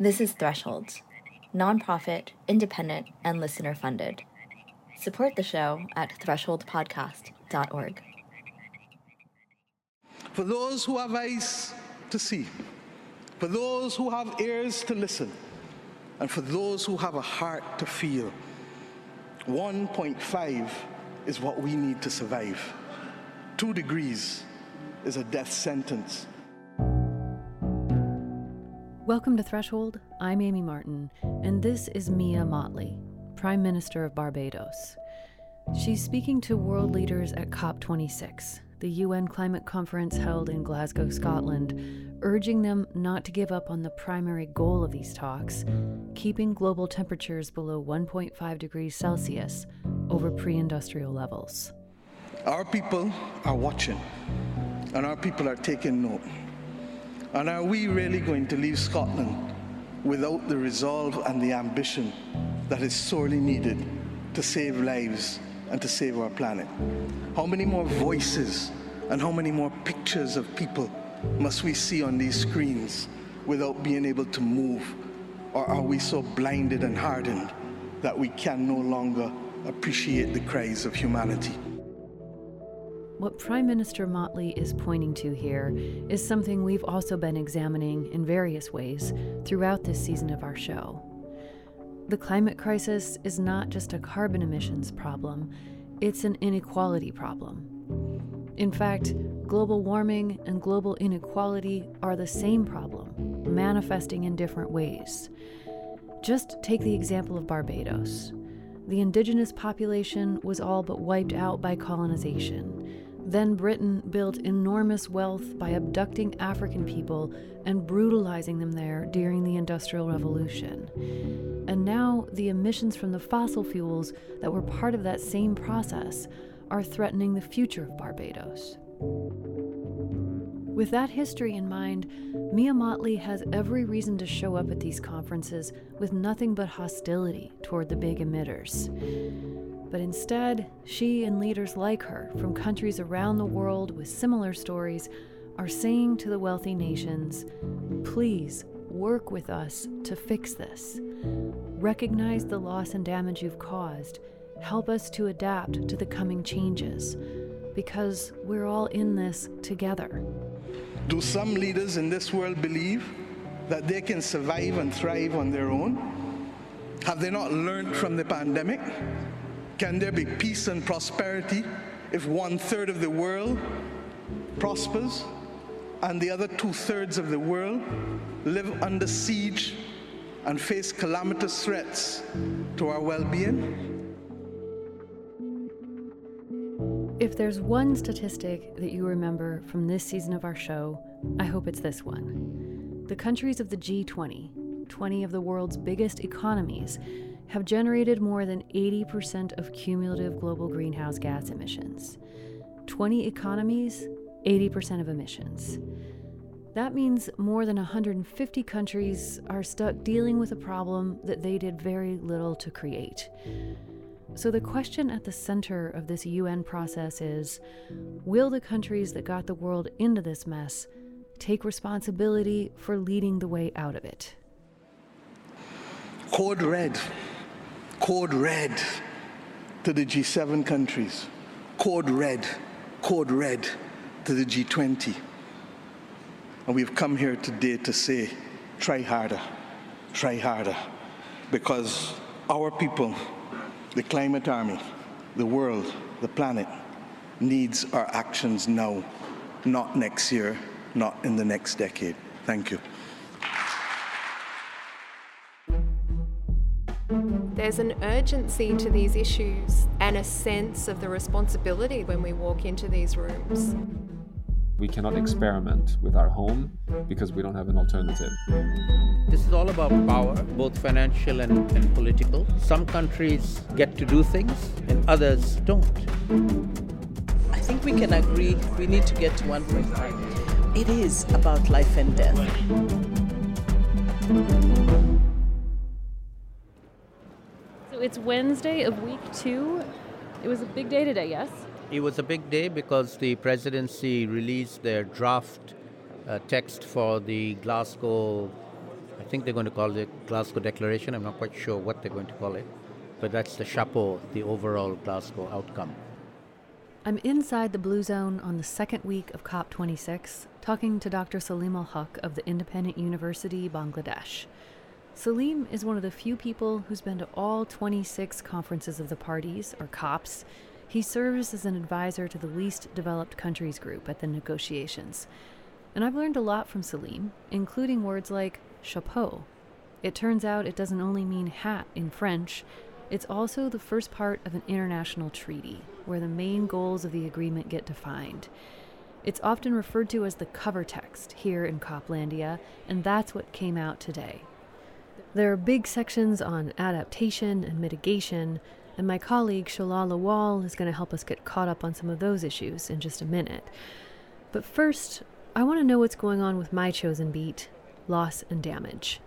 This is Thresholds, nonprofit, independent, and listener-funded. Support the show at thresholdpodcast.org. For those who have eyes to see, for those who have ears to listen, and for those who have a heart to feel, 1.5 is what we need to survive. 2 degrees is a death sentence. Welcome to Threshold. I'm Amy Martin, and this is Mia Mottley, Prime Minister of Barbados. She's speaking to world leaders at COP26, the UN climate conference held in Glasgow, Scotland, urging them not to give up on the primary goal of these talks, keeping global temperatures below 1.5 degrees Celsius over pre-industrial levels. Our people are watching, and our people are taking note. And are we really going to leave Scotland without the resolve and the ambition that is sorely needed to save lives and to save our planet? How many more voices and how many more pictures of people must we see on these screens without being able to move? Or are we so blinded and hardened that we can no longer appreciate the cries of humanity? What Prime Minister Mottley is pointing to here is something we've also been examining in various ways throughout this season of our show. The climate crisis is not just a carbon emissions problem, it's an inequality problem. In fact, global warming and global inequality are the same problem, manifesting in different ways. Just take the example of Barbados. The indigenous population was all but wiped out by colonization. Then Britain built enormous wealth by abducting African people and brutalizing them there during the Industrial Revolution. And now the emissions from the fossil fuels that were part of that same process are threatening the future of Barbados. With that history in mind, Mia Mottley has every reason to show up at these conferences with nothing but hostility toward the big emitters. But instead, she and leaders like her from countries around the world with similar stories are saying to the wealthy nations, please work with us to fix this. Recognize the loss and damage you've caused. Help us to adapt to the coming changes, because we're all in this together. Do some leaders in this world believe that they can survive and thrive on their own? Have they not learned from the pandemic? Can there be peace and prosperity if 1/3 of the world prospers and the other 2/3 of the world live under siege and face calamitous threats to our well-being? If there's one statistic that you remember from this season of our show, I hope it's this one. The countries of the G20, 20 of the world's biggest economies, have generated more than 80% of cumulative global greenhouse gas emissions. 20 economies, 80% of emissions. That means more than 150 countries are stuck dealing with a problem that they did very little to create. So the question at the center of this UN process is, will the countries that got the world into this mess take responsibility for leading the way out of it? Code red to the G7 countries. Code red to the G20. And we've come here today to say, try harder, because our people, the climate army, the world, the planet, needs our actions now, not next year, not in the next decade. Thank you. There's an urgency to these issues and a sense of the responsibility when we walk into these rooms. We cannot experiment with our home because we don't have an alternative. This is all about power, both financial and political. Some countries get to do things and others don't. I think we can agree we need to get to 1.5. It is about life and death. It's Wednesday of week 2. It was a big day today, yes? It was a big day because the presidency released their draft text for the Glasgow I think they're going to call it Glasgow Declaration. I'm not quite sure what they're going to call it. But that's the chapeau, the overall Glasgow outcome. I'm inside the Blue Zone on the second week of COP26, talking to Dr. Saleem Al Haq of the Independent University, Bangladesh. Saleem is one of the few people who's been to all 26 conferences of the parties, or COPs. He serves as an advisor to the Least Developed Countries group at the negotiations. And I've learned a lot from Saleem, including words like chapeau. It turns out it doesn't only mean hat in French. It's also the first part of an international treaty, where the main goals of the agreement get defined. It's often referred to as the cover text here in Coplandia, and that's what came out today. There are big sections on adaptation and mitigation, and my colleague Shola Lawal is going to help us get caught up on some of those issues in just a minute. But first, I want to know what's going on with my chosen beat, loss and damage.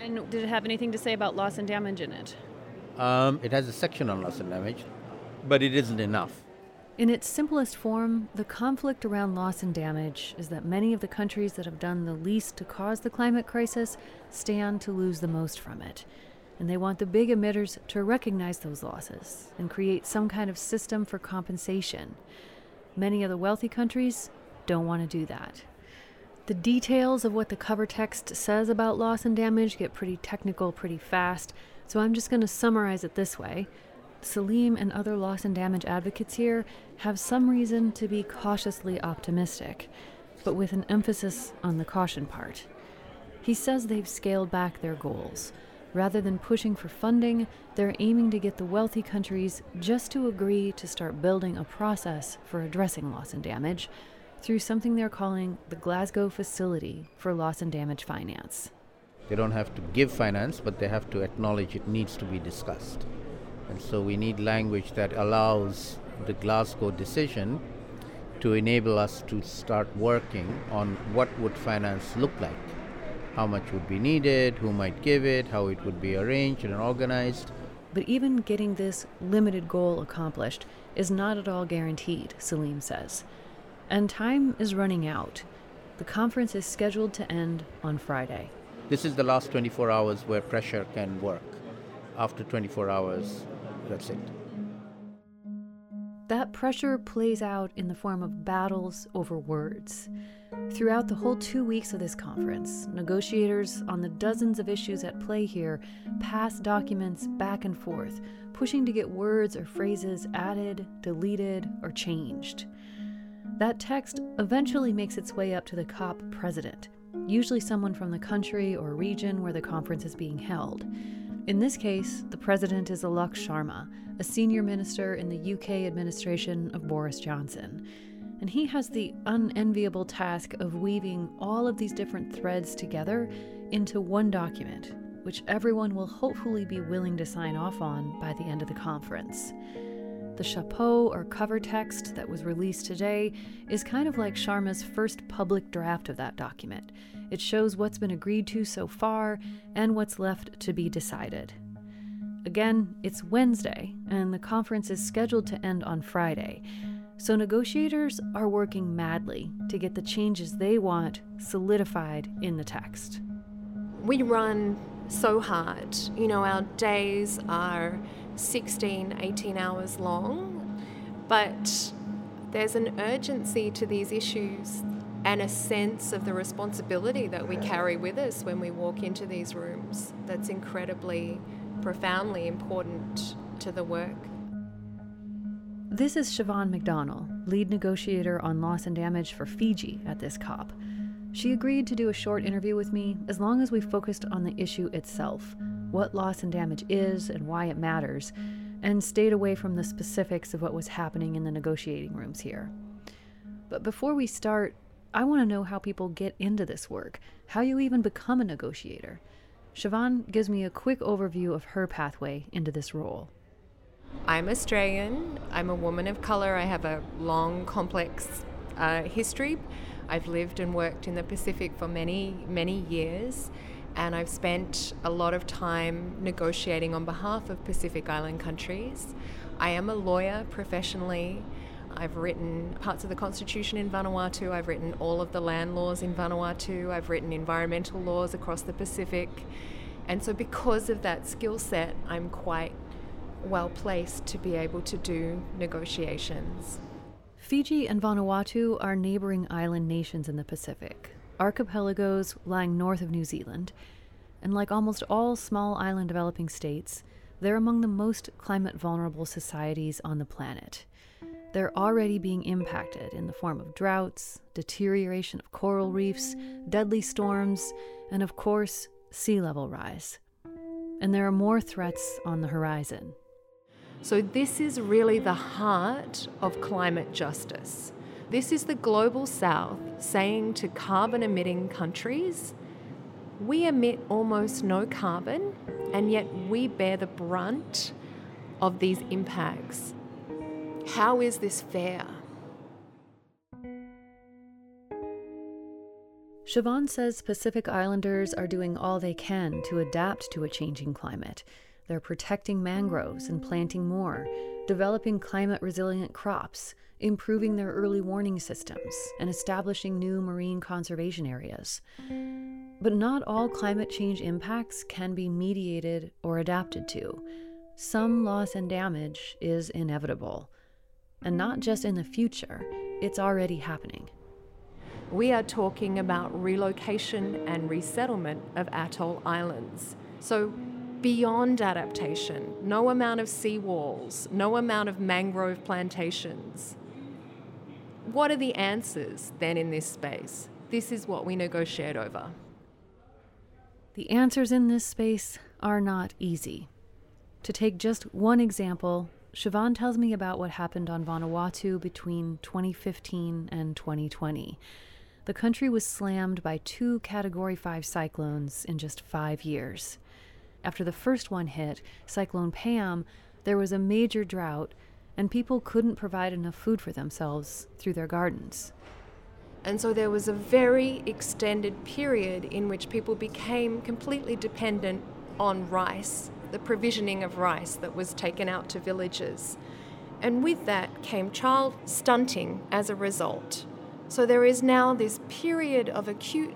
And did it have anything to say about loss and damage in it? It has a section on loss and damage, but it isn't enough. In its simplest form, the conflict around loss and damage is that many of the countries that have done the least to cause the climate crisis stand to lose the most from it. And they want the big emitters to recognize those losses and create some kind of system for compensation. Many of the wealthy countries don't want to do that. The details of what the cover text says about loss and damage get pretty technical pretty fast, so I'm just going to summarize it this way. Saleem and other loss and damage advocates here have some reason to be cautiously optimistic, but with an emphasis on the caution part. He says they've scaled back their goals. Rather than pushing for funding, they're aiming to get the wealthy countries just to agree to start building a process for addressing loss and damage through something they're calling the Glasgow Facility for Loss and Damage Finance. They don't have to give finance, but they have to acknowledge it needs to be discussed. And so we need language that allows the Glasgow decision to enable us to start working on what would finance look like. How much would be needed, who might give it, how it would be arranged and organized. But even getting this limited goal accomplished is not at all guaranteed, Saleem says. And time is running out. The conference is scheduled to end on Friday. This is the last 24 hours where pressure can work. After 24 hours, that's it. That pressure plays out in the form of battles over words. Throughout the whole 2 weeks of this conference, negotiators on the dozens of issues at play here pass documents back and forth, pushing to get words or phrases added, deleted, or changed. That text eventually makes its way up to the COP president, usually someone from the country or region where the conference is being held. In this case, the president is Alok Sharma, a senior minister in the UK administration of Boris Johnson. And he has the unenviable task of weaving all of these different threads together into one document, which everyone will hopefully be willing to sign off on by the end of the conference. The chapeau or cover text that was released today is kind of like Sharma's first public draft of that document. It shows what's been agreed to so far and what's left to be decided. Again, it's Wednesday, and the conference is scheduled to end on Friday. So negotiators are working madly to get the changes they want solidified in the text. We run so hard. You know, our days are 16, 18 hours long, but there's an urgency to these issues and a sense of the responsibility that we carry with us when we walk into these rooms that's incredibly, profoundly important to the work. This is Siobhan McDonnell, lead negotiator on loss and damage for Fiji at this COP. She agreed to do a short interview with me as long as we focused on the issue itself, what loss and damage is and why it matters, and stayed away from the specifics of what was happening in the negotiating rooms here. But before we start, I want to know how people get into this work, how you even become a negotiator. Siobhan gives me a quick overview of her pathway into this role. I'm Australian. I'm a woman of colour. I have a long, complex history. I've lived and worked in the Pacific for many, many years, and I've spent a lot of time negotiating on behalf of Pacific Island countries. I am a lawyer professionally. I've written parts of the constitution in Vanuatu, I've written all of the land laws in Vanuatu, I've written environmental laws across the Pacific. And so because of that skill set, I'm quite well placed to be able to do negotiations. Fiji and Vanuatu are neighbouring island nations in the Pacific, archipelagos lying north of New Zealand. And like almost all small island developing states, they're among the most climate-vulnerable societies on the planet. They're already being impacted in the form of droughts, deterioration of coral reefs, deadly storms, and of course, sea level rise. And there are more threats on the horizon. So this is really the heart of climate justice. This is the global south saying to carbon-emitting countries, we emit almost no carbon, and yet we bear the brunt of these impacts. How is this fair? Siobhan says Pacific Islanders are doing all they can to adapt to a changing climate. They're protecting mangroves and planting more, developing climate-resilient crops, improving their early warning systems, and establishing new marine conservation areas. But not all climate change impacts can be mediated or adapted to. Some loss and damage is inevitable. And not just in the future, it's already happening. We are talking about relocation and resettlement of atoll islands. So beyond adaptation, no amount of seawalls, no amount of mangrove plantations. What are the answers then in this space? This is what we negotiate over. The answers in this space are not easy. To take just one example, Siobhan tells me about what happened on Vanuatu between 2015 and 2020. The country was slammed by 2 Category 5 cyclones in just 5 years. After the first one hit, Cyclone Pam, there was a major drought, and people couldn't provide enough food for themselves through their gardens. And so there was a very extended period in which people became completely dependent on rice, the provisioning of rice that was taken out to villages. And with that came child stunting as a result. So there is now this period of acute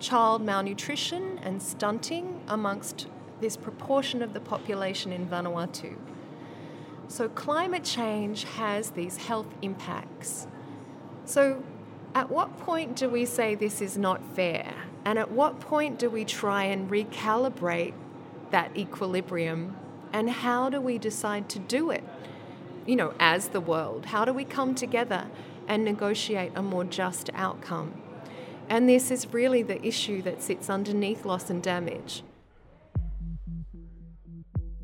child malnutrition and stunting amongst this proportion of the population in Vanuatu. So climate change has these health impacts. So at what point do we say this is not fair? And at what point do we try and recalibrate that equilibrium? And how do we decide to do it? You know, as the world, how do we come together and negotiate a more just outcome? And this is really the issue that sits underneath loss and damage.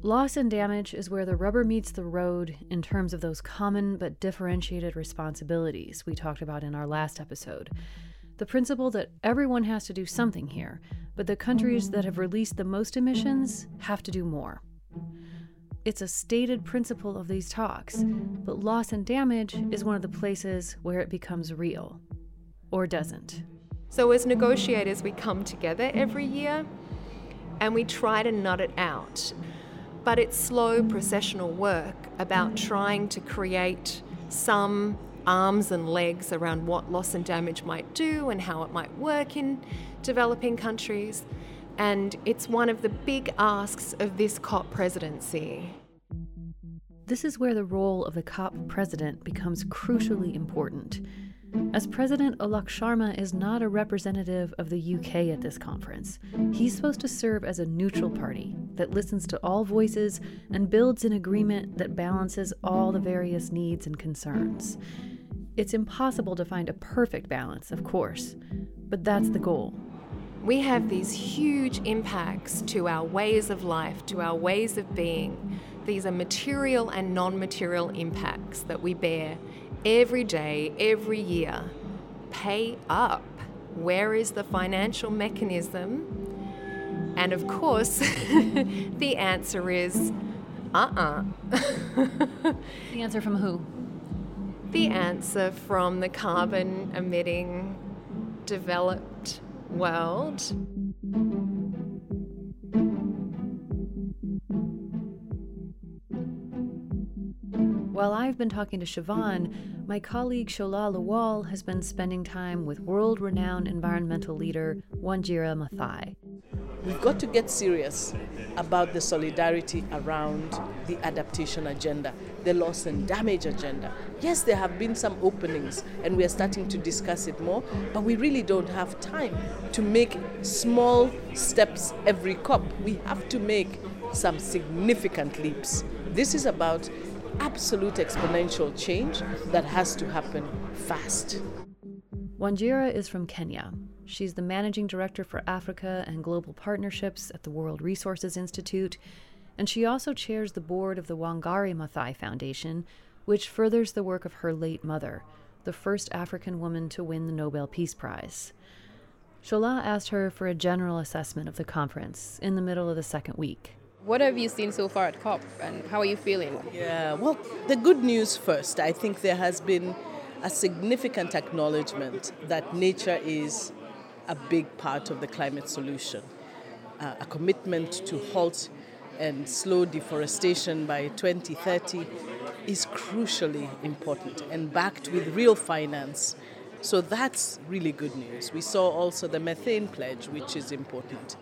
Loss and damage is where the rubber meets the road in terms of those common but differentiated responsibilities we talked about in our last episode. The principle that everyone has to do something here, but the countries that have released the most emissions have to do more. It's a stated principle of these talks, but loss and damage is one of the places where it becomes real, or doesn't. So as negotiators, we come together every year and we try to nut it out. But it's slow processional work about trying to create some arms and legs around what loss and damage might do and how it might work in developing countries. And it's one of the big asks of this COP presidency. This is where the role of the COP president becomes crucially important. As President Alok Sharma is not a representative of the UK at this conference, he's supposed to serve as a neutral party that listens to all voices and builds an agreement that balances all the various needs and concerns. It's impossible to find a perfect balance, of course, but that's the goal. We have these huge impacts to our ways of life, to our ways of being. These are material and non-material impacts that we bear every day, every year. Pay up. Where is the financial mechanism? And of course, the answer is The answer from who? The answer from the carbon-emitting developed world. While I've been talking to Siobhan, my colleague Shola Lawal has been spending time with world-renowned environmental leader Wanjira Mathai. We've got to get serious about the solidarity around the adaptation agenda, the loss and damage agenda. Yes, there have been some openings and we are starting to discuss it more, but we really don't have time to make small steps every COP. We have to make some significant leaps. This is about absolute exponential change that has to happen fast. Wanjira is from Kenya. She's the Managing Director for Africa and Global Partnerships at the World Resources Institute, and she also chairs the board of the Wangari Maathai Foundation, which furthers the work of her late mother, the first African woman to win the Nobel Peace Prize. Shola asked her for a general assessment of the conference in the middle of the second week. What have you seen so far at COP, and how are you feeling? Yeah, well, the good news first. I think there has been a significant acknowledgement that nature is a big part of the climate solution, a commitment to halt and slow deforestation by 2030 is crucially important and backed with real finance. So that's really good news. We saw also the methane pledge, which is important.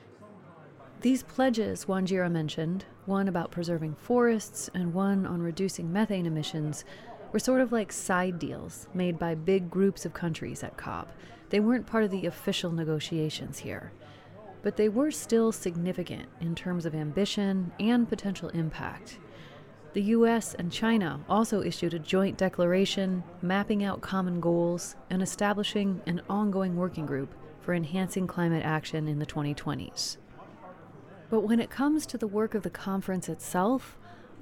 These pledges Wanjira mentioned, one about preserving forests and one on reducing methane emissions, were sort of like side deals made by big groups of countries at COP. They weren't part of the official negotiations here, but they were still significant in terms of ambition and potential impact. The US and China also issued a joint declaration mapping out common goals and establishing an ongoing working group for enhancing climate action in the 2020s. But when it comes to the work of the conference itself,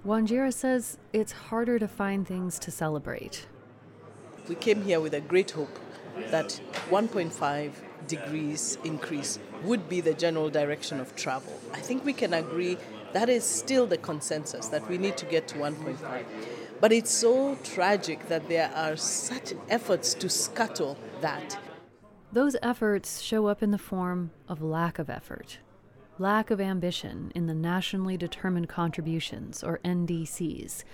Wanjira says it's harder to find things to celebrate. We came here with a great hope that 1.5 degrees increase would be the general direction of travel. I think we can agree that is still the consensus, that we need to get to 1.5. But it's so tragic that there are such efforts to scuttle that. Those efforts show up in the form of lack of effort. Lack of ambition in the Nationally Determined Contributions, or NDCs.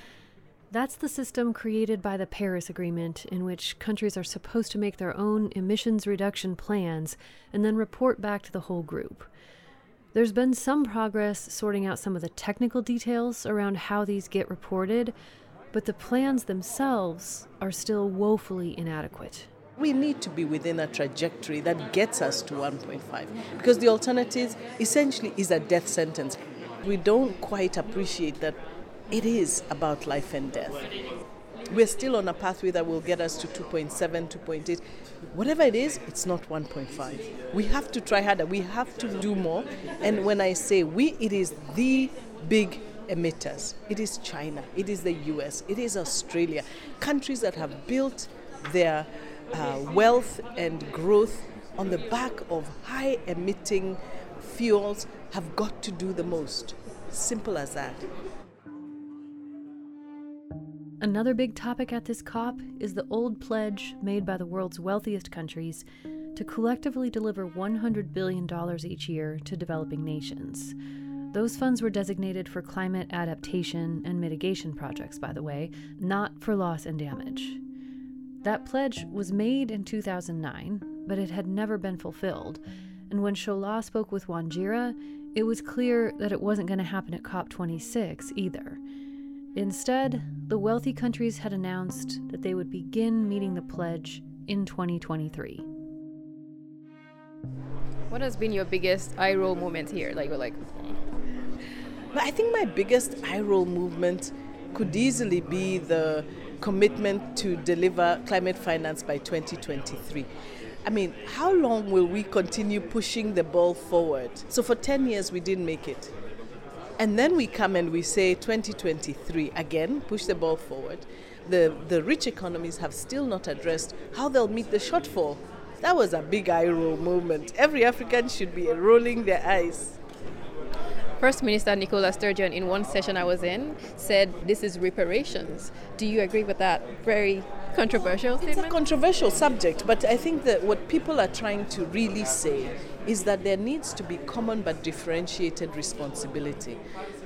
That's the system created by the Paris Agreement in which countries are supposed to make their own emissions reduction plans and then report back to the whole group. There's been some progress sorting out some of the technical details around how these get reported, but the plans themselves are still woefully inadequate. We need to be within a trajectory that gets us to 1.5, because the alternative essentially is a death sentence. We don't quite appreciate that it is about life and death. We're still on a pathway that will get us to 2.7, 2.8. Whatever it is, it's not 1.5. We have to try harder. We have to do more. And when I say we, it is the big emitters. It is China. It is the US. It is Australia. Countries that have built their wealth and growth on the back of high-emitting fuels have got to do the most. Simple as that. Another big topic at this COP is the old pledge made by the world's wealthiest countries to collectively deliver $100 billion each year to developing nations. Those funds were designated for climate adaptation and mitigation projects, by the way, not for loss and damage. That pledge was made in 2009, but it had never been fulfilled. And when Shola spoke with Wanjira, it was clear that it wasn't going to happen at COP26 either. Instead, the wealthy countries had announced that they would begin meeting the pledge in 2023. What has been your biggest eye-roll moment here? I think my biggest eye-roll movement could easily be the commitment to deliver climate finance by 2023. I mean, how long will we continue pushing the ball forward? So for 10 years, we didn't make it. And then we come and we say 2023, again, push the ball forward. The rich economies have still not addressed how they'll meet the shortfall. That was a big eye roll moment. Every African should be rolling their eyes. First Minister Nicola Sturgeon, in one session I was in, said this is reparations. Do you agree with that very Controversial statement? It's a controversial subject, but I think that what people are trying to really say is that there needs to be common but differentiated responsibility,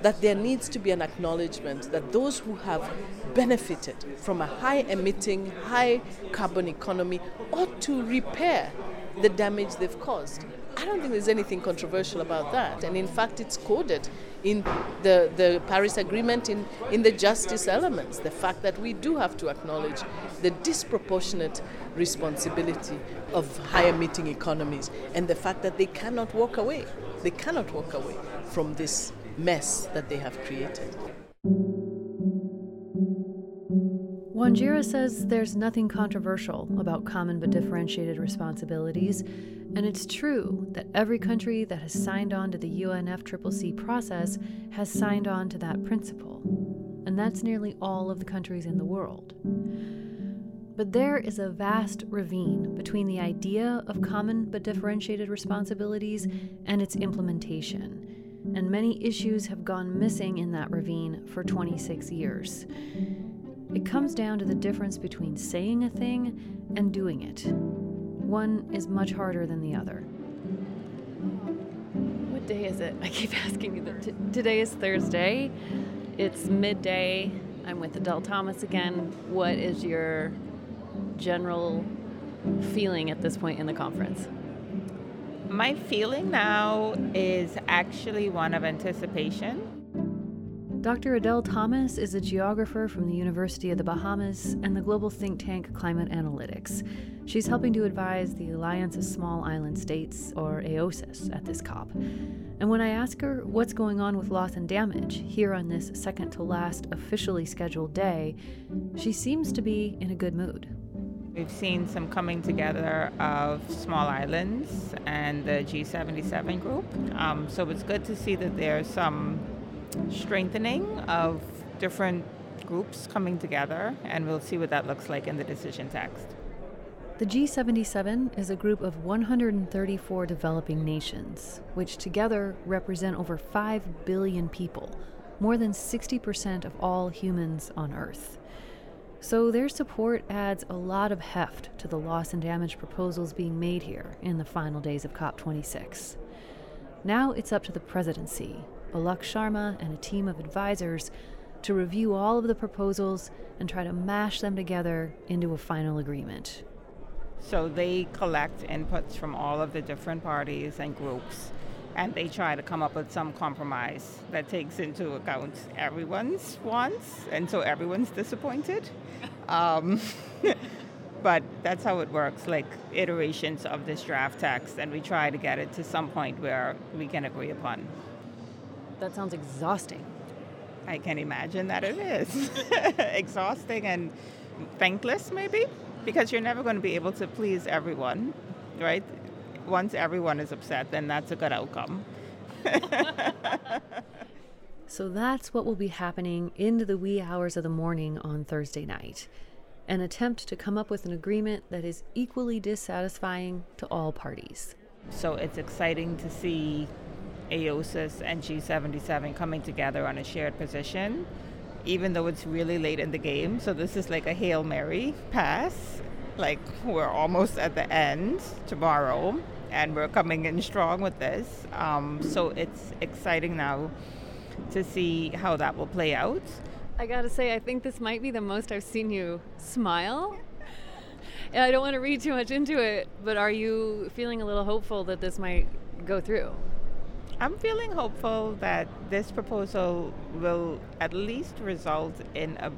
that there needs to be an acknowledgement that those who have benefited from a high-emitting, high-carbon economy ought to repair the damage they've caused. I don't think there's anything controversial about that. And in fact, it's coded in the Paris Agreement in the justice elements, the fact that we do have to acknowledge the disproportionate responsibility of high-emitting economies and the fact that they cannot walk away. They cannot walk away from this mess that they have created. Wanjira says there's nothing controversial about common but differentiated responsibilities, and it's true that every country that has signed on to the UNFCCC process has signed on to that principle, and that's nearly all of the countries in the world. But there is a vast ravine between the idea of common but differentiated responsibilities and its implementation, and many issues have gone missing in that ravine for 26 years. It comes down to the difference between saying a thing and doing it. One is much harder than the other. What day is it? I keep asking you that. Today is Thursday. It's midday. I'm with Adele Thomas again. What is your general feeling at this point in the conference? My feeling now is actually one of anticipation. Dr. Adele Thomas is a geographer from the University of the Bahamas and the global think tank Climate Analytics. She's helping to advise the Alliance of Small Island States, or AOSIS, at this COP. And when I ask her what's going on with loss and damage here on this second-to-last officially scheduled day, she seems to be in a good mood. We've seen some coming together of small islands and the G77 group. So it's good to see that there's some strengthening of different groups coming together, and we'll see what that looks like in the decision text. The G77 is a group of 134 developing nations, which together represent over 5 billion people, more than 60% of all humans on Earth. So their support adds a lot of heft to the loss and damage proposals being made here in the final days of COP26. Now it's up to the presidency, Alok Sharma and a team of advisors, to review all of the proposals and try to mash them together into a final agreement. So they collect inputs from all of the different parties and groups, and they try to come up with some compromise that takes into account everyone's wants, and so everyone's disappointed. But that's how it works, like iterations of this draft text, and we try to get it to some point where we can agree upon. That sounds exhausting. I can imagine that it is. Exhausting and thankless, maybe, because you're never going to be able to please everyone, right? Once everyone is upset, then that's a good outcome. So that's what will be happening into the wee hours of the morning on Thursday night, an attempt to come up with an agreement that is equally dissatisfying to all parties. So it's exciting to see AOSIS and G77 coming together on a shared position, even though it's really late in the game. So this is like a Hail Mary pass. Like, we're almost at the end tomorrow, and we're coming in strong with this. So it's exciting now to see how that will play out. I gotta say, I think this might be the most I've seen you smile. And I don't want to read too much into it, but are you feeling a little hopeful that this might go through? I'm feeling hopeful that this proposal will at least result in a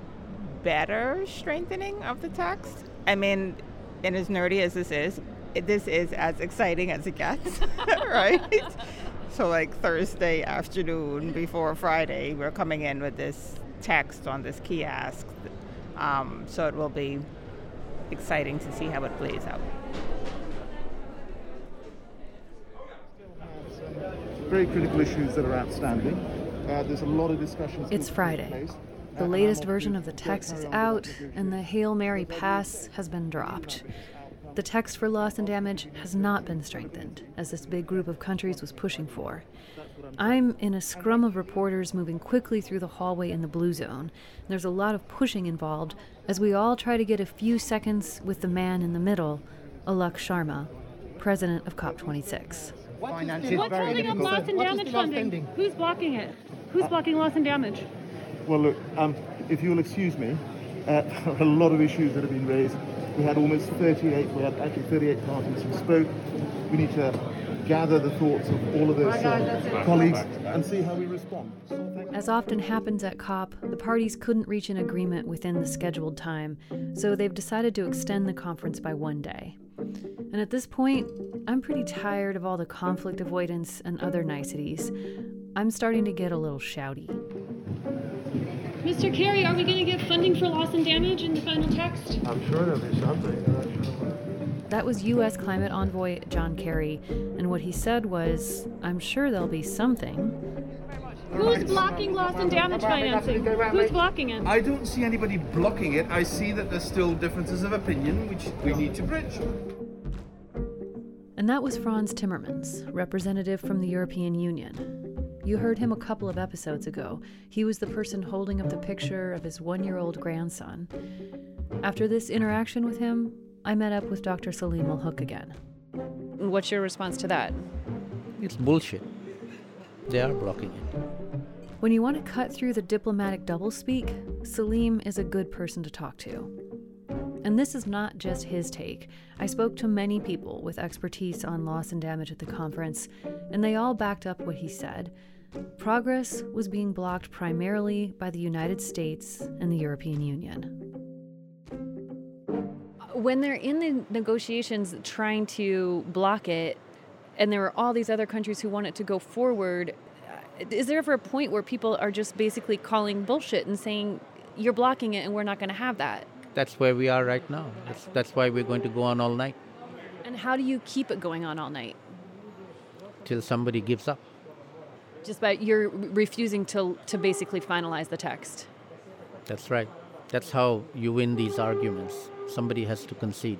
better strengthening of the text. I mean, and as nerdy as this is as exciting as it gets, right? So like Thursday afternoon before Friday, we're coming in with this text on this kiosk. So it will be exciting to see how it plays out. Very critical issues that are outstanding. There's a lot of discussions. It's Friday. The latest version of the text is out, and the Hail Mary pass has been dropped. The text for loss and damage has not been strengthened, as this big group of countries was pushing for. I'm in a scrum of reporters moving quickly through the hallway in the blue zone. There's a lot of pushing involved as we all try to get a few seconds with the man in the middle, Alok Sharma, president of COP26. What's holding up loss and damage funding? Who's blocking it? Who's blocking loss and damage? Well, look, if you'll excuse me, there are a lot of issues that have been raised. We had almost 38 parties who spoke. We need to gather the thoughts of all of those colleagues and see how we respond. As often happens at COP, the parties couldn't reach an agreement within the scheduled time, so they've decided to extend the conference by one day. And at this point, I'm pretty tired of all the conflict avoidance and other niceties. I'm starting to get a little shouty. Mr. Kerry, are we going to get funding for loss and damage in the final text? I'm sure there'll be something. That was U.S. Climate Envoy John Kerry, and what he said was, I'm sure there'll be something. Who's blocking loss and damage financing? Who's blocking it? I don't see anybody blocking it. I see that there's still differences of opinion, which we need to bridge. And that was Franz Timmermans, representative from the European Union. You heard him a couple of episodes ago. He was the person holding up the picture of his one-year-old grandson. After this interaction with him, I met up with Dr. Saleem Al Haq again. What's your response to that? It's bullshit. They are blocking it. When you want to cut through the diplomatic doublespeak, Saleem is a good person to talk to. And this is not just his take. I spoke to many people with expertise on loss and damage at the conference, and they all backed up what he said. Progress was being blocked primarily by the United States and the European Union. When they're in the negotiations trying to block it, and there are all these other countries who want it to go forward, is there ever a point where people are just basically calling bullshit and saying, you're blocking it and we're not going to have that? That's where we are right now. That's why we're going to go on all night. And how do you keep it going on all night? Till somebody gives up. Just by you're refusing to basically finalize the text. That's right. That's how you win these arguments. Somebody has to concede.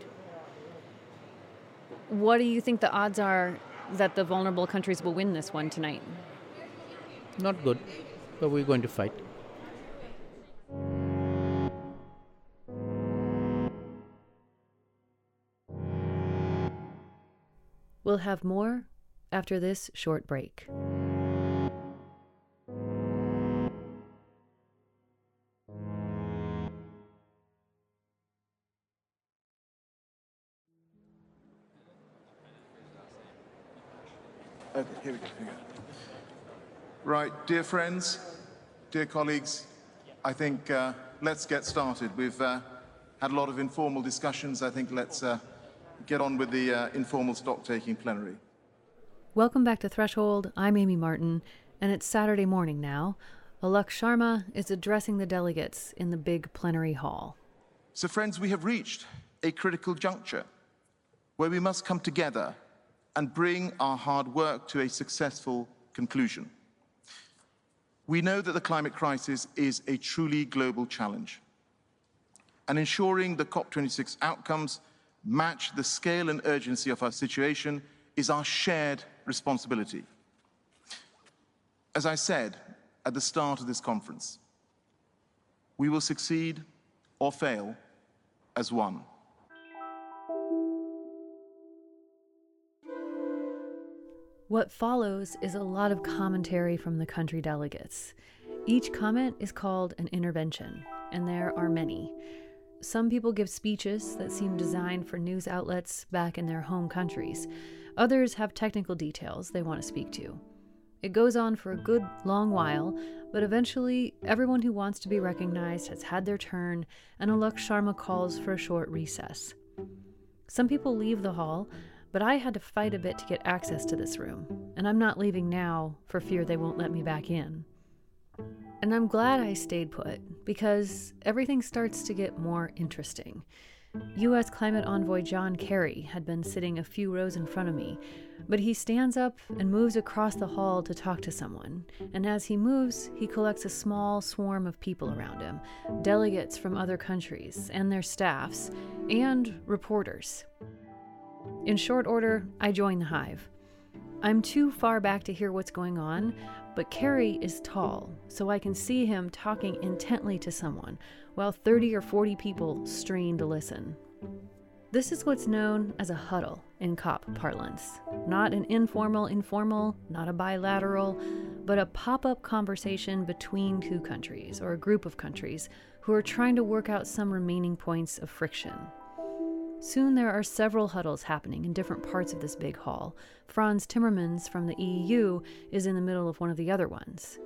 What do you think the odds are that the vulnerable countries will win this one tonight? Not good, but we're going to fight. We'll have more after this short break. Okay, here we go. Right, dear friends, dear colleagues, I think let's get started. We've had a lot of informal discussions. I think let's get on with the informal stock-taking plenary. Welcome back to Threshold. I'm Amy Martin, and it's Saturday morning now. Alok Sharma is addressing the delegates in the big plenary hall. So friends, we have reached a critical juncture where we must come together and bring our hard work to a successful conclusion. We know that the climate crisis is a truly global challenge, and ensuring the COP26 outcomes match the scale and urgency of our situation is our shared responsibility. As I said at the start of this conference, we will succeed or fail as one. What follows is a lot of commentary from the country delegates. Each comment is called an intervention, and there are many. Some people give speeches that seem designed for news outlets back in their home countries. Others have technical details they want to speak to. It goes on for a good long while, but eventually everyone who wants to be recognized has had their turn, and Alok Sharma calls for a short recess. Some people leave the hall, but I had to fight a bit to get access to this room, and I'm not leaving now for fear they won't let me back in. And I'm glad I stayed put, because everything starts to get more interesting. U.S. Climate Envoy John Kerry had been sitting a few rows in front of me, but he stands up and moves across the hall to talk to someone, and as he moves, he collects a small swarm of people around him, delegates from other countries and their staffs, and reporters. In short order, I join the hive. I'm too far back to hear what's going on, but Kerry is tall, so I can see him talking intently to someone, while 30 or 40 people strain to listen. This is what's known as a huddle in COP parlance. Not an informal, not a bilateral, but a pop-up conversation between two countries or a group of countries who are trying to work out some remaining points of friction. Soon there are several huddles happening in different parts of this big hall. Franz Timmermans from the EU is in the middle of one of the other ones.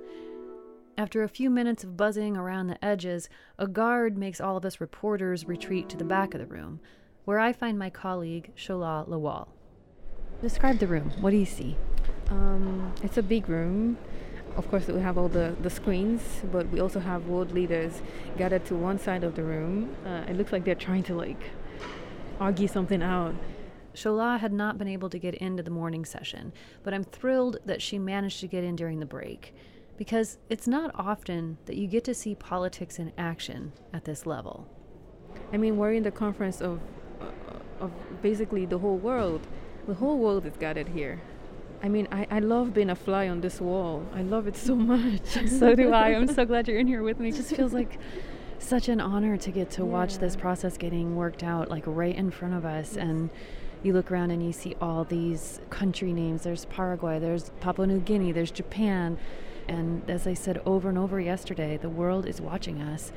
After a few minutes of buzzing around the edges, a guard makes all of us reporters retreat to the back of the room, where I find my colleague, Shola Lawal. Describe the room. What do you see? It's a big room. Of course, we have all the screens, but we also have world leaders gathered to one side of the room. It looks like they're trying to, argue something out. Shola had not been able to get into the morning session, but I'm thrilled that she managed to get in during the break, because it's not often that you get to see politics in action at this level. I mean, we're in the conference of basically the whole world. The whole world is gathered here. I mean, I love being a fly on this wall. I love it so much. So do I. I'm so glad you're in here with me. It just feels like such an honor to get to watch this process getting worked out right in front of us. And you look around and you see all these country names. There's Paraguay, there's Papua New Guinea, there's Japan. And as I said over and over yesterday, the world is watching us.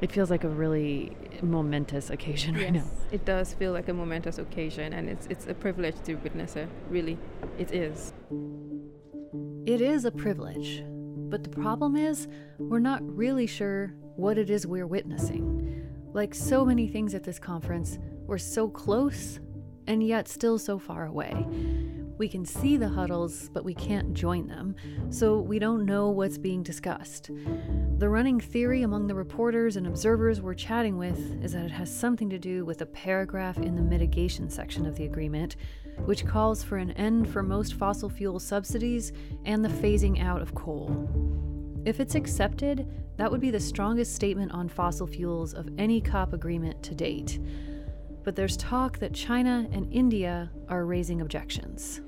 It feels like a really momentous occasion right now. It does feel like a momentous occasion, and it's a privilege to witness it, really. It is. It is a privilege, but the problem is we're not really sure what it is we're witnessing. Like so many things at this conference, we're so close and yet still so far away. We can see the huddles, but we can't join them, so we don't know what's being discussed. The running theory among the reporters and observers we're chatting with is that it has something to do with a paragraph in the mitigation section of the agreement, which calls for an end for most fossil fuel subsidies and the phasing out of coal. If it's accepted, that would be the strongest statement on fossil fuels of any COP agreement to date. But there's talk that China and India are raising objections.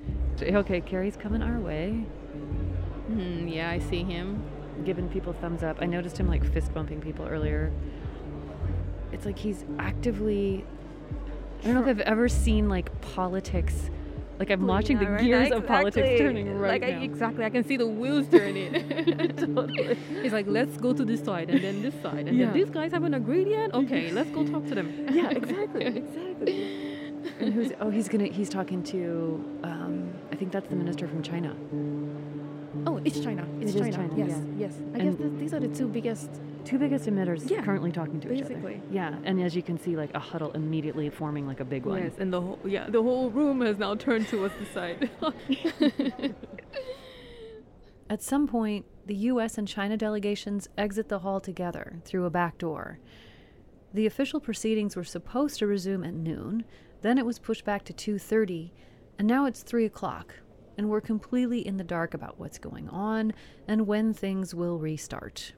Okay, Kerry's coming our way. Yeah, I see him. Giving people thumbs up. I noticed him fist bumping people earlier. It's like he's actively... I don't know if I've ever seen politics. I'm watching the gears of politics turning now. Exactly, I can see the wheels turning. Totally. He's let's go to this side and then this side. And then these guys haven't agreed yet? Okay, let's go talk to them. Yeah, exactly. And he's talking to, I think that's the minister from China. Oh, it's China. It is China. Yes. I guess these are the two biggest emitters currently talking to each other. Yeah, and as you can see, a huddle immediately forming a big one. Yes, and the whole room has now turned towards the side. At some point, the U.S. and China delegations exit the hall together through a back door. The official proceedings were supposed to resume at noon. Then it was pushed back to 2:30, and now it's 3 o'clock, and we're completely in the dark about what's going on and when things will restart.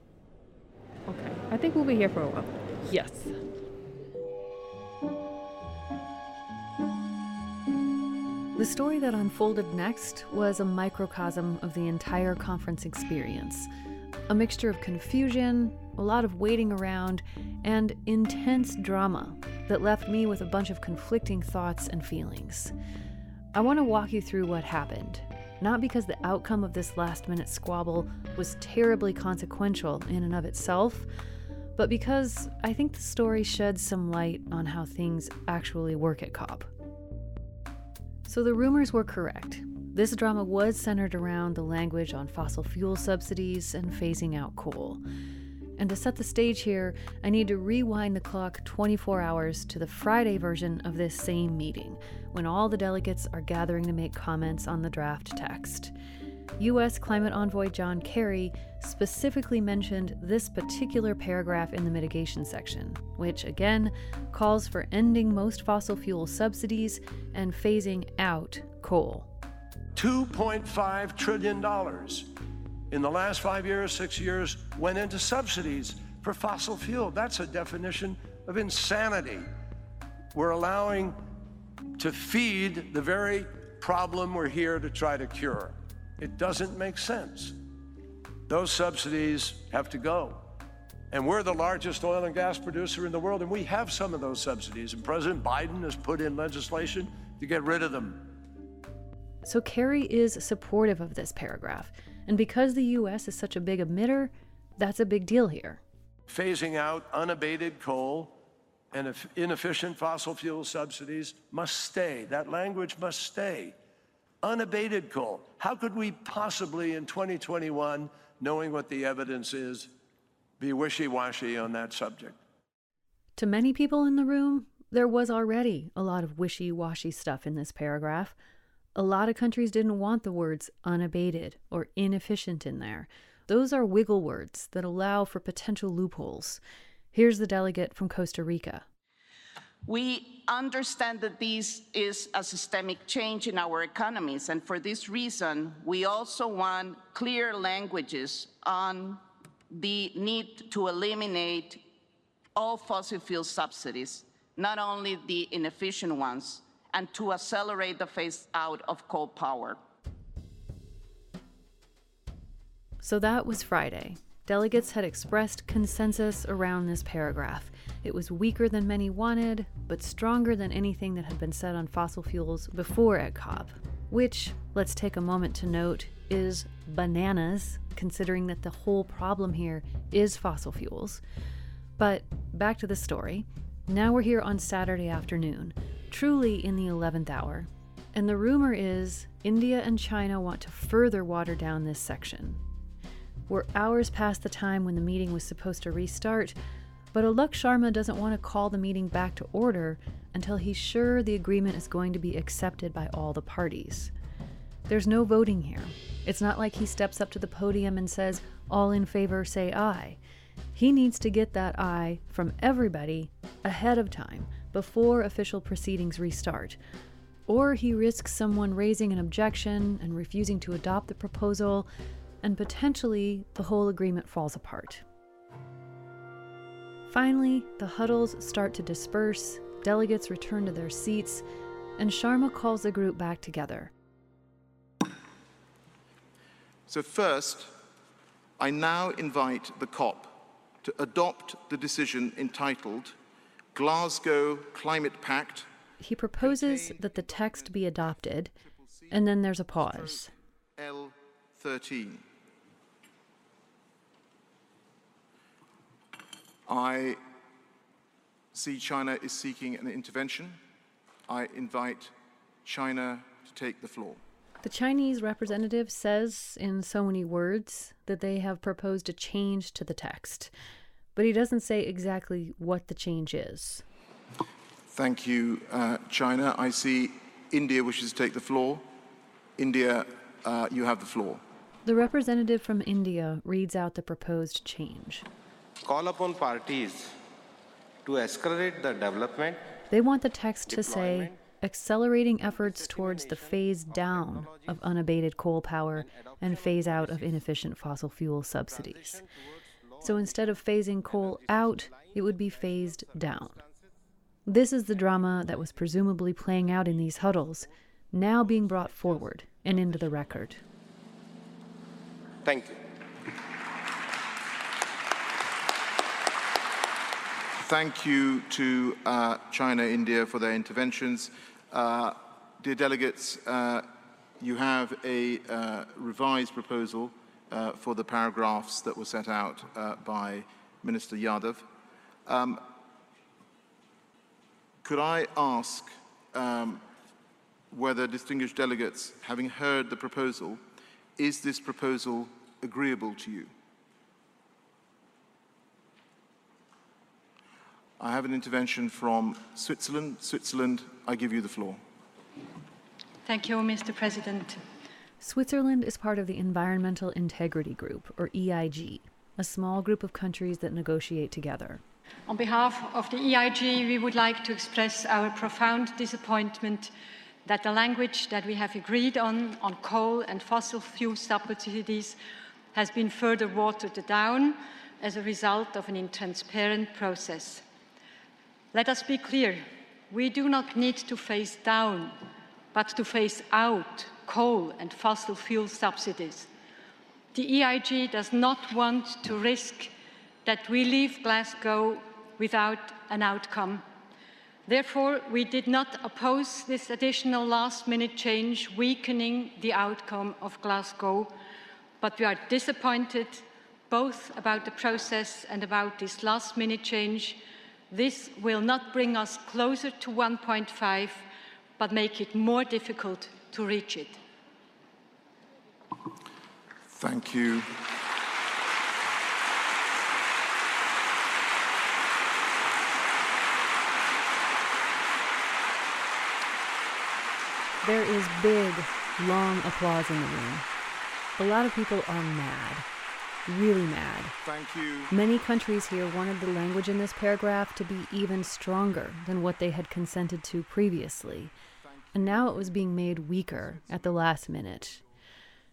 Okay, I think we'll be here for a while. Yes. The story that unfolded next was a microcosm of the entire conference experience. A mixture of confusion, a lot of waiting around, and intense drama that left me with a bunch of conflicting thoughts and feelings. I want to walk you through what happened, not because the outcome of this last-minute squabble was terribly consequential in and of itself, but because I think the story sheds some light on how things actually work at COP. So the rumors were correct. This drama was centered around the language on fossil fuel subsidies and phasing out coal. And to set the stage here, I need to rewind the clock 24 hours to the Friday version of this same meeting, when all the delegates are gathering to make comments on the draft text. U.S. Climate Envoy John Kerry specifically mentioned this particular paragraph in the mitigation section, which, again, calls for ending most fossil fuel subsidies and phasing out coal. $2.5 trillion. In the last 5 years, 6 years, went into subsidies for fossil fuel. That's a definition of insanity. We're allowing to feed the very problem we're here to try to cure. It doesn't make sense. Those subsidies have to go. And we're the largest oil and gas producer in the world, and we have some of those subsidies. And President Biden has put in legislation to get rid of them. So Kerry is supportive of this paragraph. And because the U.S. is such a big emitter, that's a big deal here. Phasing out unabated coal and inefficient fossil fuel subsidies must stay. That language must stay. Unabated coal. How could we possibly in 2021, knowing what the evidence is, be wishy-washy on that subject? To many people in the room, there was already a lot of wishy-washy stuff in this paragraph. A lot of countries didn't want the words unabated or inefficient in there. Those are wiggle words that allow for potential loopholes. Here's the delegate from Costa Rica. We understand that this is a systemic change in our economies, and for this reason, we also want clear languages on the need to eliminate all fossil fuel subsidies, not only the inefficient ones, and to accelerate the phase out of coal power. So that was Friday. Delegates had expressed consensus around this paragraph. It was weaker than many wanted, but stronger than anything that had been said on fossil fuels before at COP, which, let's take a moment to note, is bananas, considering that the whole problem here is fossil fuels. But back to the story. Now we're here on Saturday afternoon, truly in the 11th hour. And the rumor is India and China want to further water down this section. We're hours past the time when the meeting was supposed to restart, but Alok Sharma doesn't want to call the meeting back to order until he's sure the agreement is going to be accepted by all the parties. There's no voting here. It's not like he steps up to the podium and says, "All in favor, say aye." He needs to get that aye from everybody ahead of time, before official proceedings restart. Or he risks someone raising an objection and refusing to adopt the proposal, and potentially the whole agreement falls apart. Finally, the huddles start to disperse, delegates return to their seats, and Sharma calls the group back together. So first, I now invite the COP to adopt the decision entitled Glasgow Climate Pact. He proposes that the text be adopted, and then there's a pause. L13. I see China is seeking an intervention. I invite China to take the floor. The Chinese representative says, in so many words, that they have proposed a change to the text. But he doesn't say exactly what the change is. Thank you, China. I see India wishes to take the floor. India, you have the floor. The representative from India reads out the proposed change. Call upon parties to accelerate the development. They want the text to say, accelerating efforts towards the phase down of unabated coal power and phase out of inefficient fossil fuel subsidies. So instead of phasing coal out, it would be phased down. This is the drama that was presumably playing out in these huddles, now being brought forward and into the record. Thank you. Thank you to China, India for their interventions. Dear delegates, you have a revised proposal for the paragraphs that were set out by Minister Yadav. Could I ask whether distinguished delegates, having heard the proposal, is this proposal agreeable to you? I have an intervention from Switzerland. Switzerland, I give you the floor. Thank you, Mr. President. Switzerland is part of the Environmental Integrity Group, or EIG, a small group of countries that negotiate together. On behalf of the EIG, we would like to express our profound disappointment that the language that we have agreed on coal and fossil fuel subsidies has been further watered down as a result of an intransparent process. Let us be clear. We do not need to phase down, but to phase out coal and fossil fuel subsidies. The EIG does not want to risk that we leave Glasgow without an outcome. Therefore, we did not oppose this additional last-minute change weakening the outcome of Glasgow, but we are disappointed both about the process and about this last-minute change. This will not bring us closer to 1.5, but make it more difficult to reach it. Thank you. There is big, long applause in the room. A lot of people are mad, really mad. Thank you. Many countries here wanted the language in this paragraph to be even stronger than what they had consented to previously. And now it was being made weaker at the last minute.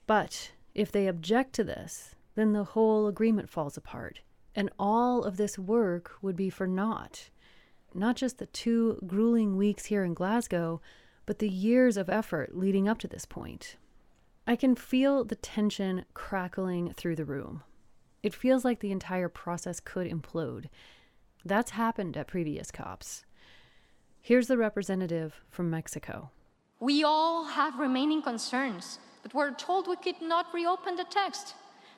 But if they object to this, then the whole agreement falls apart. And all of this work would be for naught. Not just the 2 grueling weeks here in Glasgow, but the years of effort leading up to this point. I can feel the tension crackling through the room. It feels like the entire process could implode. That's happened at previous COPs. Here's the representative from Mexico. We all have remaining concerns, but we're told we could not reopen the text.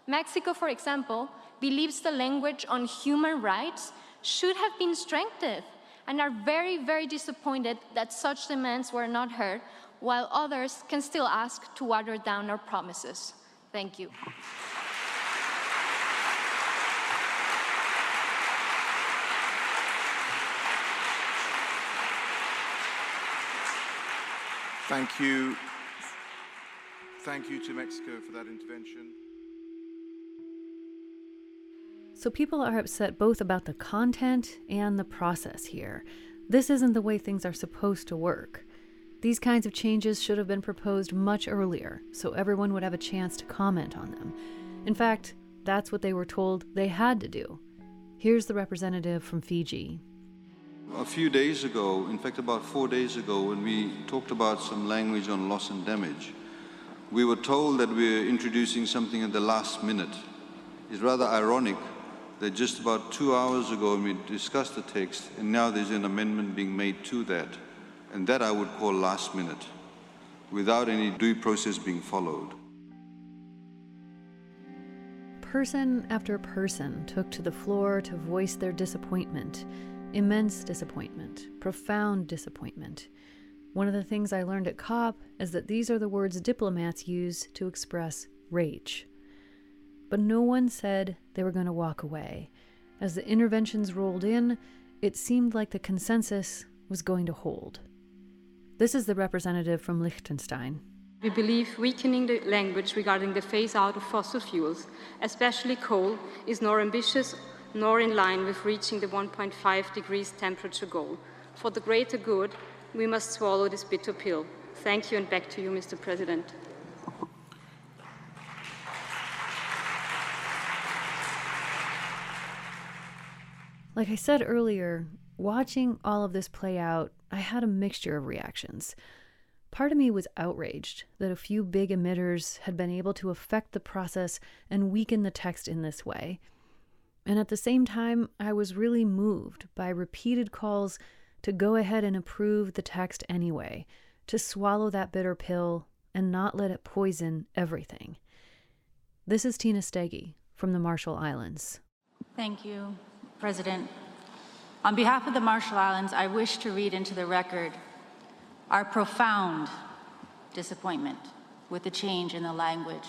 Mexico, for example, believes the language on human rights should have been strengthened, and are very, very disappointed that such demands were not heard, while others can still ask to water down our promises. Thank you. Thank you. Thank you to Mexico for that intervention. So people are upset both about the content and the process here. This isn't the way things are supposed to work. These kinds of changes should have been proposed much earlier, so everyone would have a chance to comment on them. In fact, that's what they were told they had to do. Here's the representative from Fiji. A few days ago, in fact about 4 days ago, when we talked about some language on loss and damage, we were told that we're introducing something at the last minute. It's rather ironic that just about 2 hours ago we discussed the text and now there's an amendment being made to that, and that I would call last minute, without any due process being followed. Person after person took to the floor to voice their disappointment, immense disappointment, profound disappointment. One of the things I learned at COP is that these are the words diplomats use to express rage. But no one said they were going to walk away. As the interventions rolled in, it seemed like the consensus was going to hold. This is the representative from Liechtenstein. We believe weakening the language regarding the phase out of fossil fuels, especially coal, is nor ambitious nor in line with reaching the 1.5 degrees temperature goal. For the greater good, we must swallow this bitter pill. Thank you, and back to you, Mr. President. Like I said earlier, watching all of this play out, I had a mixture of reactions. Part of me was outraged that a few big emitters had been able to affect the process and weaken the text in this way. And at the same time, I was really moved by repeated calls to go ahead and approve the text anyway, to swallow that bitter pill and not let it poison everything. This is Tina Steggy from the Marshall Islands. Thank you, President. On behalf of the Marshall Islands, I wish to read into the record our profound disappointment with the change in the language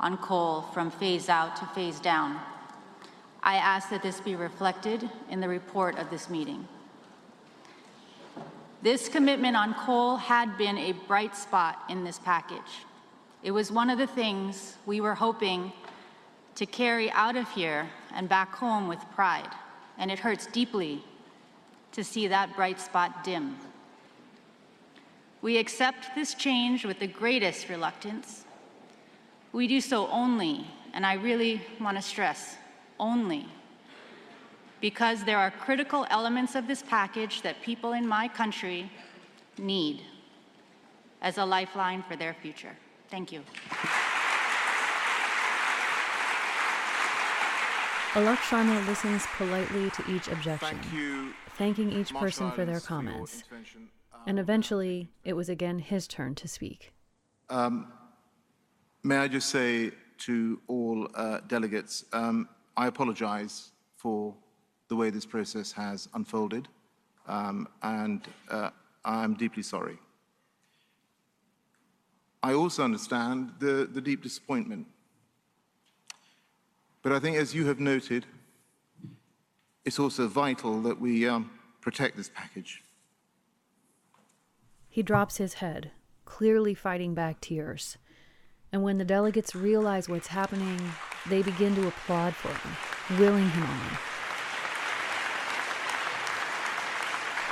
on coal from phase out to phase down. I ask that this be reflected in the report of this meeting. This commitment on coal had been a bright spot in this package. It was one of the things we were hoping to carry out of here and back home with pride. And it hurts deeply to see that bright spot dim. We accept this change with the greatest reluctance. We do so only, and I really want to stress, only because there are critical elements of this package that people in my country need as a lifeline for their future. Thank you. Alok Sharma listens politely to each objection, thanking each person for their comments. And eventually, it was again his turn to speak. May I just say to all delegates, I apologize for the way this process has unfolded, and I'm deeply sorry. I also understand the deep disappointment. But I think, as you have noted, it's also vital that we protect this package. He drops his head, clearly fighting back tears. And when the delegates realize what's happening, they begin to applaud for him, willing him on.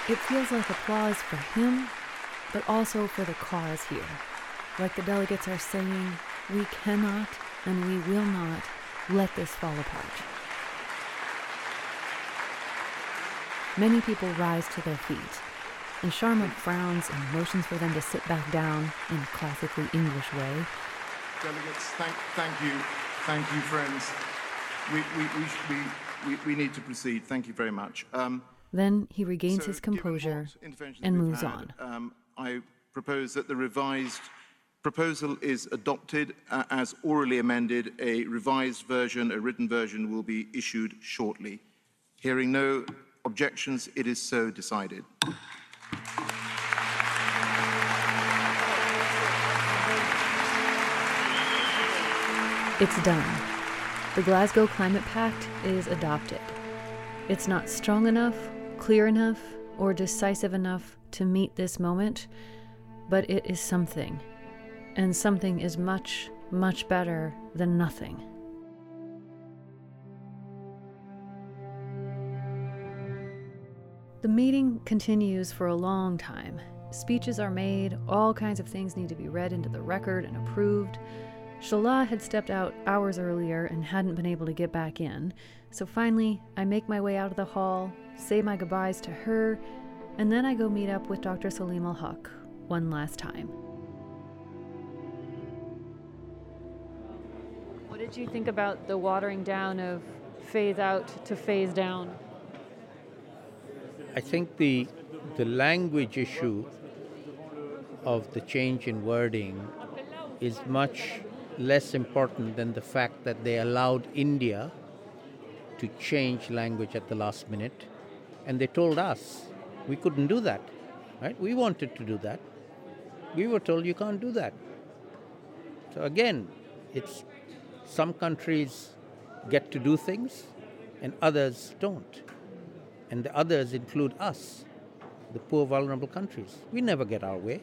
It feels like applause for him, but also for the cause here. Like the delegates are saying, we cannot and we will not let this fall apart. Many people rise to their feet, and Sharma frowns and motions for them to sit back down in a classically English way. Delegates, thank you, friends. We need to proceed. Thank you very much. Then he regains his composure and moves on. I propose that the revised proposal is adopted as orally amended. A revised version, a written version, will be issued shortly. Hearing no objections, it is so decided. It's done. The Glasgow Climate Pact is adopted. It's not strong enough, clear enough, or decisive enough to meet this moment, but it is something. And something is much, much better than nothing. The meeting continues for a long time. Speeches are made, all kinds of things need to be read into the record and approved. Shola had stepped out hours earlier and hadn't been able to get back in, so finally I make my way out of the hall, say my goodbyes to her, and then I go meet up with Dr. Saleem Al Haq one last time. What did you think about the watering down of phase out to phase down? I think the language issue of the change in wording is much less important than the fact that they allowed India to change language at the last minute, and they told us we couldn't do that, right? We wanted to do that. We were told you can't do that. So again, it's some countries get to do things and others don't. And the others include us, the poor, vulnerable countries. We never get our way.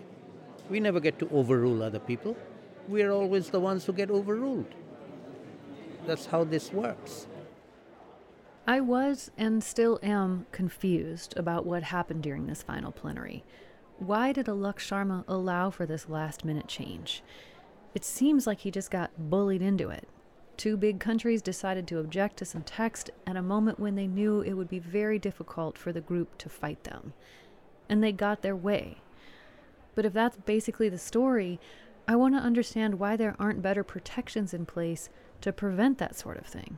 We never get to overrule other people. We are always the ones who get overruled. That's how this works. I was and still am confused about what happened during this final plenary. Why did Alok Sharma allow for this last-minute change? It seems like he just got bullied into it. Two big countries decided to object to some text at a moment when they knew it would be very difficult for the group to fight them. And they got their way. But if that's basically the story, I want to understand why there aren't better protections in place to prevent that sort of thing.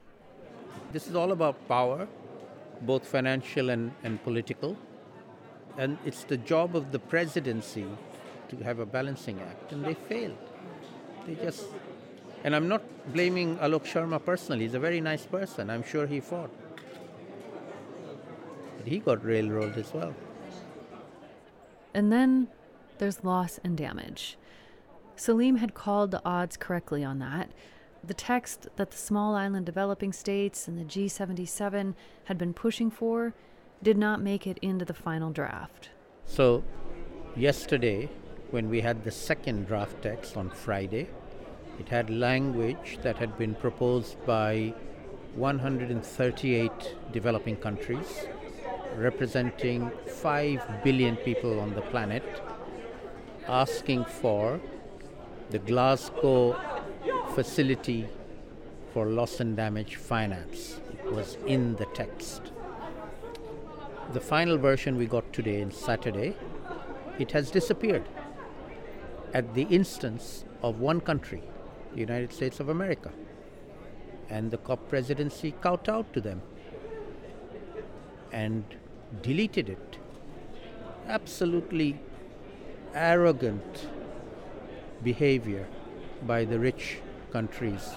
This is all about power, both financial and political. And it's the job of the presidency to have a balancing act, and they failed. They just... And I'm not blaming Alok Sharma personally. He's a very nice person. I'm sure he fought. But he got railroaded as well. And then there's loss and damage. Saleem had called the odds correctly on that. The text that the small island developing states and the G77 had been pushing for did not make it into the final draft. So yesterday, when we had the second draft text on Friday, it had language that had been proposed by 138 developing countries, representing 5 billion people on the planet, asking for the Glasgow Facility for Loss and Damage Finance. It was in the text. The final version we got today on Saturday, it has disappeared at the instance of one country, the United States of America. And the COP presidency kowtowed to them and deleted it. Absolutely arrogant behavior by the rich countries,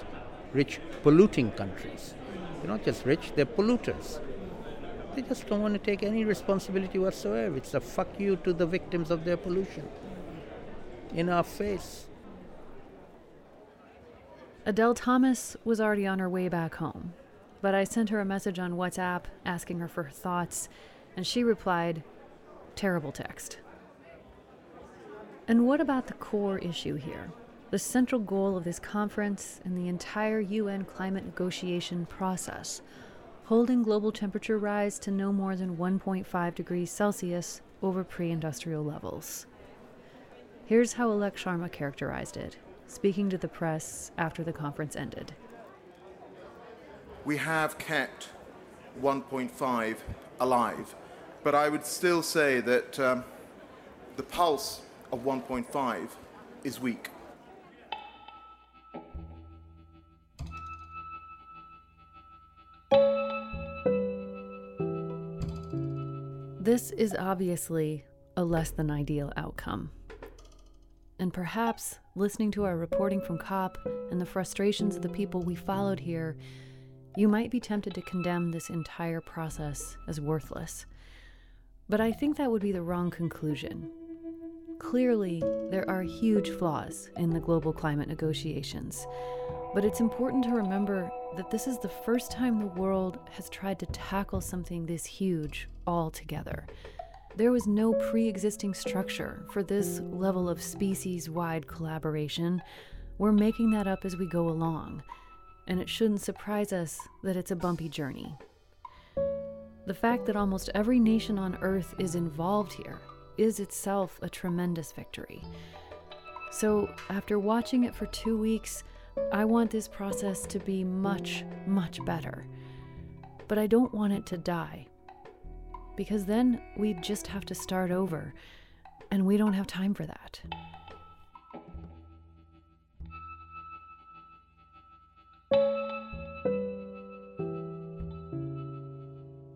rich polluting countries. They're not just rich, they're polluters. They just don't want to take any responsibility whatsoever. It's a fuck you to the victims of their pollution in our face. Adele Thomas was already on her way back home, but I sent her a message on WhatsApp asking her for her thoughts, and she replied, "Terrible text." And what about the core issue here? The central goal of this conference and the entire UN climate negotiation process, holding global temperature rise to no more than 1.5 degrees Celsius over pre-industrial levels. Here's how Alok Sharma characterized it, speaking to the press after the conference ended. We have kept 1.5 alive, but I would still say that the pulse of 1.5 is weak. This is obviously a less than ideal outcome. And perhaps listening to our reporting from COP and the frustrations of the people we followed here, you might be tempted to condemn this entire process as worthless. But I think that would be the wrong conclusion. Clearly, there are huge flaws in the global climate negotiations, but it's important to remember that this is the first time the world has tried to tackle something this huge all together. There was no pre-existing structure for this level of species-wide collaboration. We're making that up as we go along, and it shouldn't surprise us that it's a bumpy journey. The fact that almost every nation on Earth is involved here is itself a tremendous victory. So, after watching it for 2 weeks, I want this process to be much, much better. But I don't want it to die, because then we'd just have to start over, and we don't have time for that.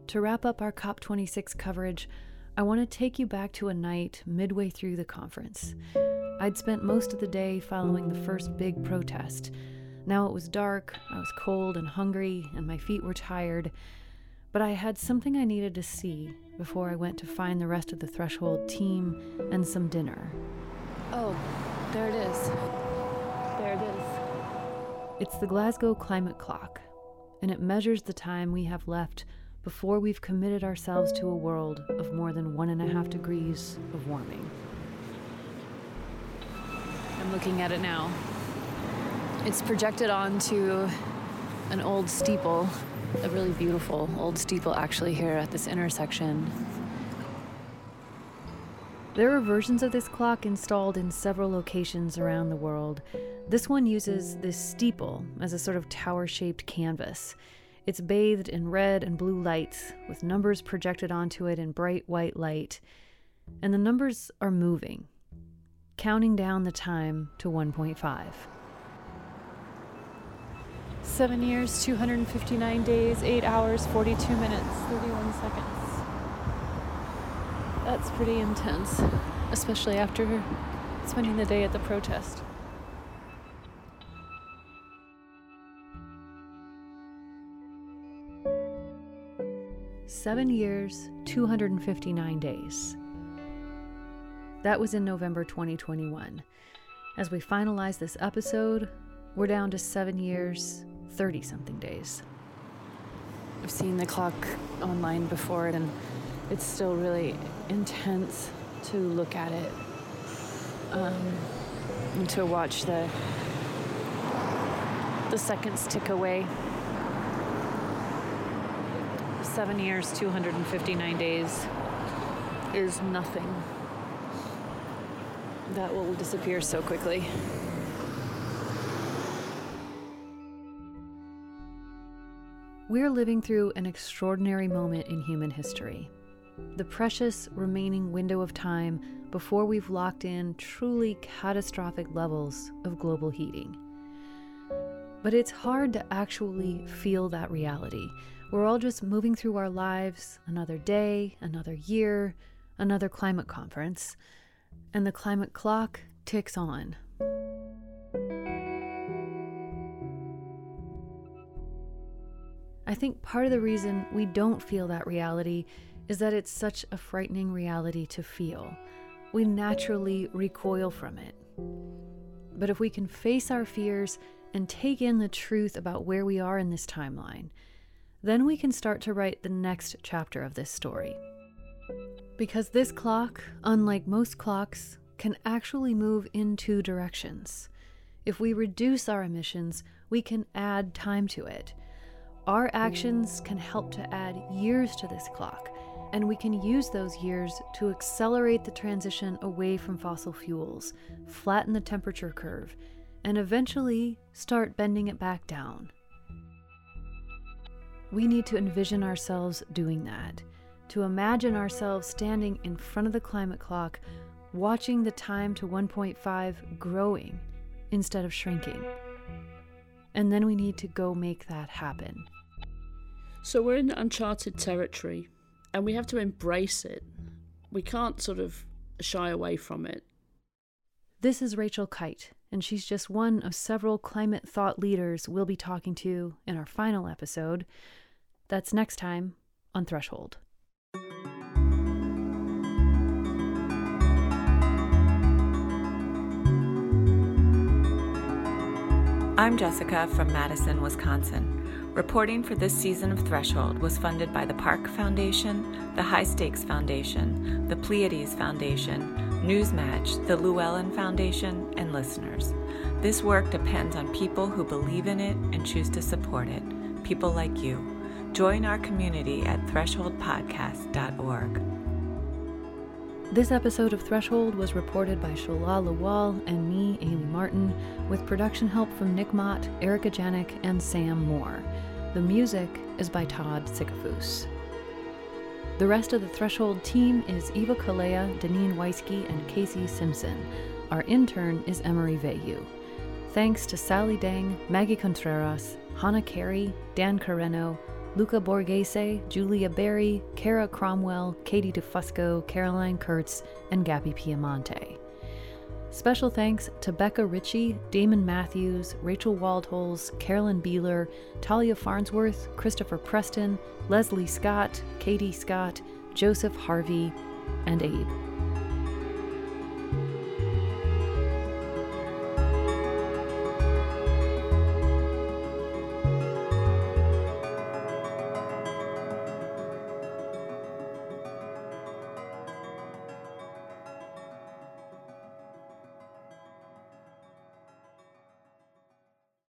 To wrap up our COP26 coverage, I want to take you back to a night midway through the conference. I'd spent most of the day following the first big protest. Now it was dark, I was cold and hungry, and my feet were tired, but I had something I needed to see before I went to find the rest of the Threshold team and some dinner. Oh, there it is. There it is. It's the Glasgow Climate Clock, and it measures the time we have left before we've committed ourselves to a world of more than 1.5 degrees of warming. I'm looking at it now. It's projected onto an old steeple, a really beautiful old steeple actually here at this intersection. There are versions of this clock installed in several locations around the world. This one uses this steeple as a sort of tower-shaped canvas. It's bathed in red and blue lights, with numbers projected onto it in bright white light, and the numbers are moving, counting down the time to 1.5. 7 years, 259 days, 8 hours, 42 minutes, 31 seconds. That's pretty intense, especially after spending the day at the protest. Seven years, 259 days. That was in November 2021. As we finalize this episode, we're down to 7 years, 30-something days. I've seen the clock online before, and it's still really intense to look at it, and to watch the seconds tick away. 7 years, 259 days is nothing. That will disappear so quickly. We're living through an extraordinary moment in human history, The precious remaining window of time before we've locked in truly catastrophic levels of global heating. But it's hard to actually feel that reality. We're all just moving through our lives, another day, another year, another climate conference, and the climate clock ticks on. I think part of the reason we don't feel that reality is that it's such a frightening reality to feel. We naturally recoil from it. But if we can face our fears and take in the truth about where we are in this timeline, then we can start to write the next chapter of this story. Because this clock, unlike most clocks, can actually move in two directions. If we reduce our emissions, we can add time to it. Our actions can help to add years to this clock, and we can use those years to accelerate the transition away from fossil fuels, flatten the temperature curve, and eventually start bending it back down. We need to envision ourselves doing that, to imagine ourselves standing in front of the climate clock, watching the time to 1.5 growing instead of shrinking. And then we need to go make that happen. So we're in uncharted territory, and we have to embrace it. We can't sort of shy away from it. This is Rachel Kite, and she's just one of several climate thought leaders we'll be talking to in our final episode. That's next time on Threshold. I'm Jessica from Madison, Wisconsin. Reporting for this season of Threshold was funded by the Park Foundation, the High Stakes Foundation, the Pleiades Foundation, Newsmatch, the Llewellyn Foundation, and listeners. This work depends on people who believe in it and choose to support it, people like you. Join our community at thresholdpodcast.org. This episode of Threshold was reported by Shola Lawal and me, Amy Martin, with production help from Nick Mott, Erica Janik, and Sam Moore. The music is by Todd Sicafus. The rest of the Threshold team is Eva Kalea, Deneen Weisky, and Casey Simpson. Our intern is Emery Veyu. Thanks to Sally Deng, Maggie Contreras, Hannah Carey, Dan Carreno, Luca Borghese, Julia Berry, Kara Cromwell, Katie DeFusco, Caroline Kurtz, and Gabby Piamonte. Special thanks to Becca Ritchie, Damon Matthews, Rachel Waldholz, Carolyn Beeler, Talia Farnsworth, Christopher Preston, Leslie Scott, Katie Scott, Joseph Harvey, and Abe.